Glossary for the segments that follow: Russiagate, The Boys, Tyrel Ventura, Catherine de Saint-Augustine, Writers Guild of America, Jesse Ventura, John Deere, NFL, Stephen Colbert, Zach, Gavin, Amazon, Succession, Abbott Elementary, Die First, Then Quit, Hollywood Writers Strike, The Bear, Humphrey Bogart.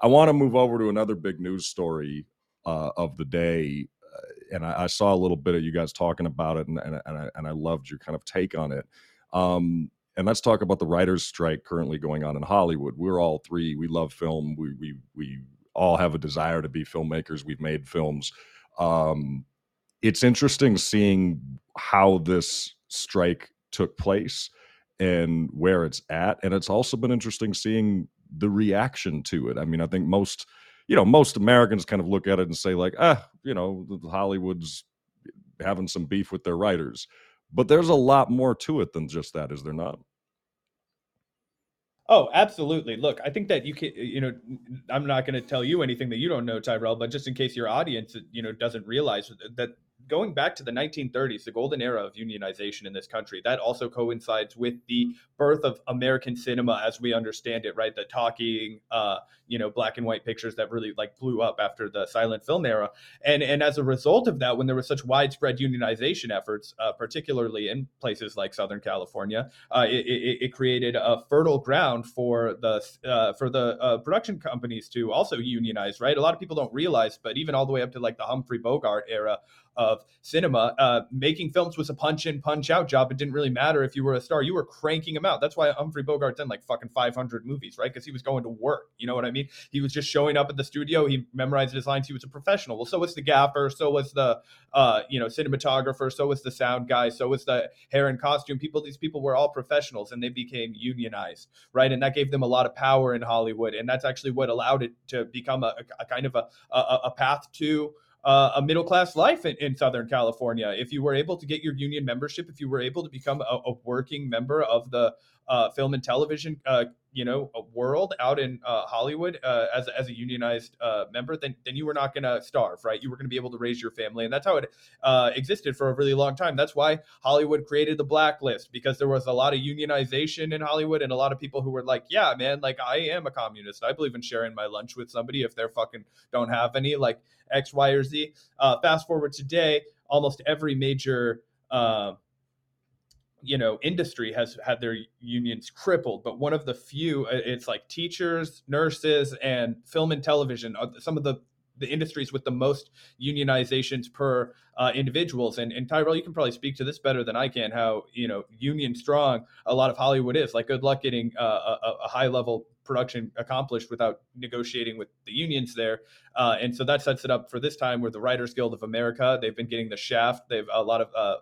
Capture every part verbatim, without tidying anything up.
I want to move over to another big news story uh, of the day. Uh, and I, I saw a little bit of you guys talking about it, and, and, and, I, and I loved your kind of take on it. Um, and let's talk about the writers' strike currently going on in Hollywood. We're all three. We love film. We we we all have a desire to be filmmakers. We've made films. Um, it's interesting seeing how this strike took place and where it's at. And it's also been interesting seeing the reaction to it. I mean, I think most, you know, most Americans kind of look at it and say like, ah, you know, Hollywood's having some beef with their writers, but there's a lot more to it than just that, is there not? Oh, absolutely. Look, I think that you can, you know, I'm not going to tell you anything that you don't know, Tyrel, but just in case your audience, you know, doesn't realize that going back to the nineteen thirties, the golden era of unionization in this country, that also coincides with the birth of American cinema as we understand it, right? The talking, uh, you know, black and white pictures that really like blew up after the silent film era. And and as a result of that, when there was such widespread unionization efforts, uh, particularly in places like Southern California, uh, it, it, it created a fertile ground for the uh, for the uh, production companies to also unionize, right? A lot of people don't realize, but even all the way up to like the Humphrey Bogart era of cinema, uh, making films was a punch in, punch out job. It didn't really matter if you were a star, you were cranking them out. That's why Humphrey Bogart done like fucking five hundred movies, right? Because he was going to work. You know what I mean? He was just showing up at the studio. He memorized his lines. He was a professional. Well, so was the gaffer. So was the, uh, you know, cinematographer. So was the sound guy. So was the hair and costume people. These people were all professionals and they became unionized, right? And that gave them a lot of power in Hollywood. And that's actually what allowed it to become a, a kind of a, a, a path to Uh, a middle-class life in, in Southern California. If you were able to get your union membership, if you were able to become a, a working member of the uh, film and television, uh, you know, world out in uh, Hollywood uh, as, as a unionized uh, member, then then you were not going to starve, right? You were going to be able to raise your family. And that's how it uh, existed for a really long time. That's why Hollywood created the blacklist, because there was a lot of unionization in Hollywood and a lot of people who were like, yeah, man, like I am a communist. I believe in sharing my lunch with somebody if they're fucking don't have any, like, X, Y, or Z. Uh, fast forward today, almost every major, uh, you know, industry has had their unions crippled. But one of the few, it's like teachers, nurses, and film and television are some of the, the industries with the most unionizations per uh, individuals. And, and Tyrel, you can probably speak to this better than I can, how, you know, union strong a lot of Hollywood is. Like, good luck getting uh, a, a high level production accomplished without negotiating with the unions there. Uh, and so that sets it up for this time where the Writers Guild of America, they've been getting the shaft. They've a lot of uh,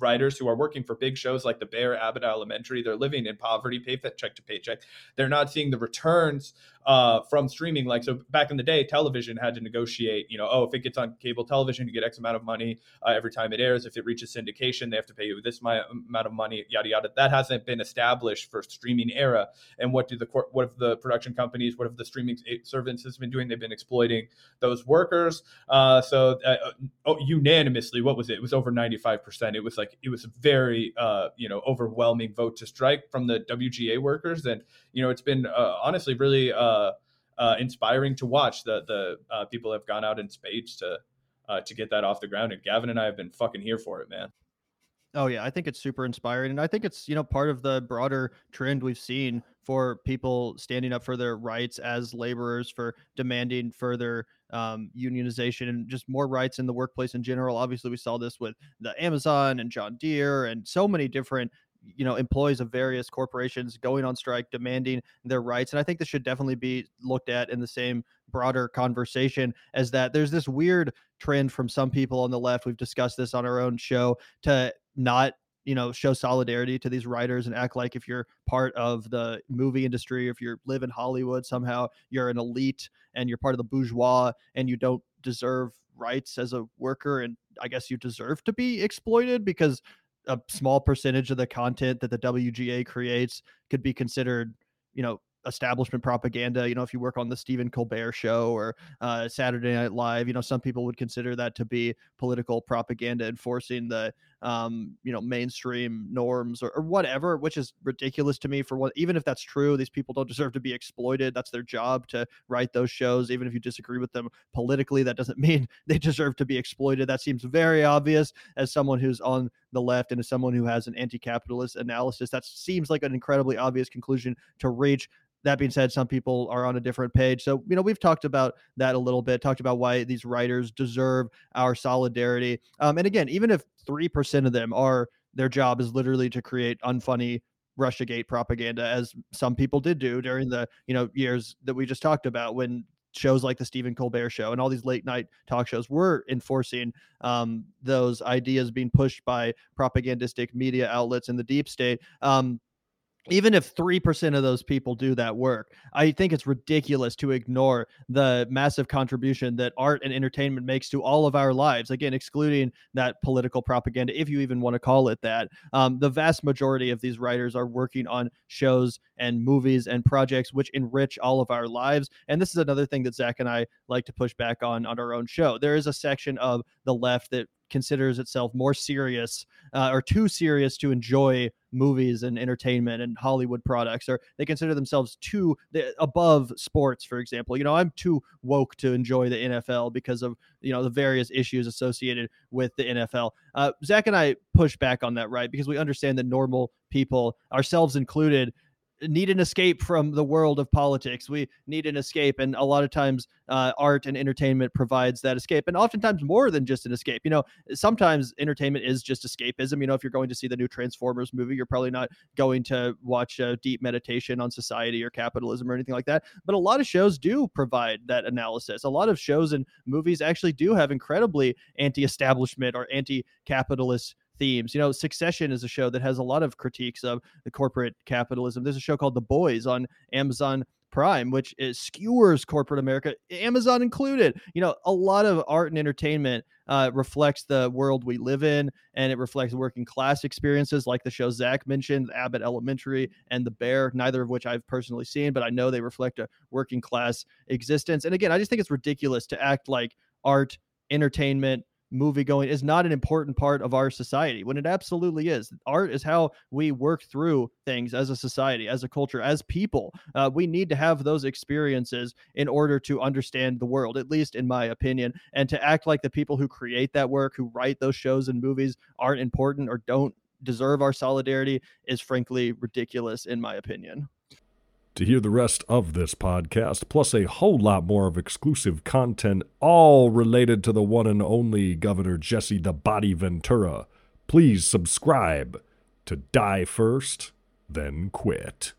writers who are working for big shows like The Bear, Abbott Elementary. They're living in poverty, paycheck to paycheck. They're not seeing the returns uh, from streaming. Like, so back in the day, television had to negotiate, you know, oh, if it gets on cable television, you get X amount of money uh, every time it airs. If it reaches syndication, they have to pay you this my, amount of money, yada, yada. That hasn't been established for streaming era. And what do the court, what have the production companies, what have the streaming services been doing? They've been exploiting those workers. Uh, so uh, oh, unanimously, what was it? It was over ninety-five percent. It was like, it was a very, uh, you know, overwhelming vote to strike from the W G A workers. And, you know, it's been uh, honestly really uh, uh, inspiring to watch the the uh, people have gone out in spades to uh, to get that off the ground. And Gavin and I have been fucking here for it, man. Oh, yeah, I think it's super inspiring. And I think it's, you know, part of the broader trend we've seen for people standing up for their rights as laborers, for demanding further um, unionization and just more rights in the workplace in general. Obviously, we saw this with the Amazon and John Deere and so many different, you know, employees of various corporations going on strike, demanding their rights. And I think this should definitely be looked at in the same broader conversation as that. There's this weird trend from some people on the left. We've discussed this on our own show to not, you know, show solidarity to these writers and act like if you're part of the movie industry, if you live in Hollywood, somehow you're an elite and you're part of the bourgeois and you don't deserve rights as a worker. And I guess you deserve to be exploited because a small percentage of the content that the W G A creates could be considered, you know, establishment propaganda. You know, if you work on the Stephen Colbert show or uh, Saturday Night Live, you know, some people would consider that to be political propaganda enforcing the, um, you know, mainstream norms or, or whatever, which is ridiculous to me. For what, even if that's true, these people don't deserve to be exploited. That's their job to write those shows. Even if you disagree with them politically, that doesn't mean they deserve to be exploited. That seems very obvious as someone who's on the left and as someone who has an anti-capitalist analysis. That seems like an incredibly obvious conclusion to reach. That being said, some people are on a different page. So, you know, we've talked about that a little bit, talked about why these writers deserve our solidarity. Um, and again, even if three percent of them are, their job is literally to create unfunny Russiagate propaganda, as some people did do during the, you know, years that we just talked about when shows like the Stephen Colbert show and all these late night talk shows were enforcing um, those ideas being pushed by propagandistic media outlets in the deep state. Um, Even if three percent of those people do that work, I think it's ridiculous to ignore the massive contribution that art and entertainment makes to all of our lives. Again, excluding that political propaganda, if you even want to call it that. Um, the vast majority of these writers are working on shows and movies and projects which enrich all of our lives. And this is another thing that Zach and I like to push back on on our own show. There is a section of the left that considers itself more serious uh, or too serious to enjoy movies and entertainment and Hollywood products, or they consider themselves too above sports, for example. You know, I'm too woke to enjoy the N F L because of, you know, the various issues associated with the N F L. Uh, Zach and I push back on that, right? Because we understand that normal people, ourselves included, need an escape from the world of politics. We need an escape. And a lot of times uh, art and entertainment provides that escape, and oftentimes more than just an escape. You know, sometimes entertainment is just escapism. You know, if you're going to see the new Transformers movie, you're probably not going to watch a deep meditation on society or capitalism or anything like that. But a lot of shows do provide that analysis. A lot of shows and movies actually do have incredibly anti-establishment or anti-capitalist themes. You know, Succession is a show that has a lot of critiques of the corporate capitalism. There's a show called The Boys on Amazon Prime, which is, skewers corporate America, Amazon included. You know, a lot of art and entertainment uh, reflects the world we live in, and it reflects working class experiences like the show Zach mentioned, Abbott Elementary and The Bear, neither of which I've personally seen, but I know they reflect a working class existence. And again, I just think it's ridiculous to act like art, entertainment, movie going is not an important part of our society when it absolutely is. Art is how we work through things as a society, as a culture, as people. Uh, we need to have those experiences in order to understand the world, at least in my opinion. And to act like the people who create that work, who write those shows and movies, aren't important or don't deserve our solidarity is frankly ridiculous, in my opinion. To hear the rest of this podcast, plus a whole lot more of exclusive content, all related to the one and only Governor Jesse "The Body" Ventura, please subscribe to Die First, Then Quit.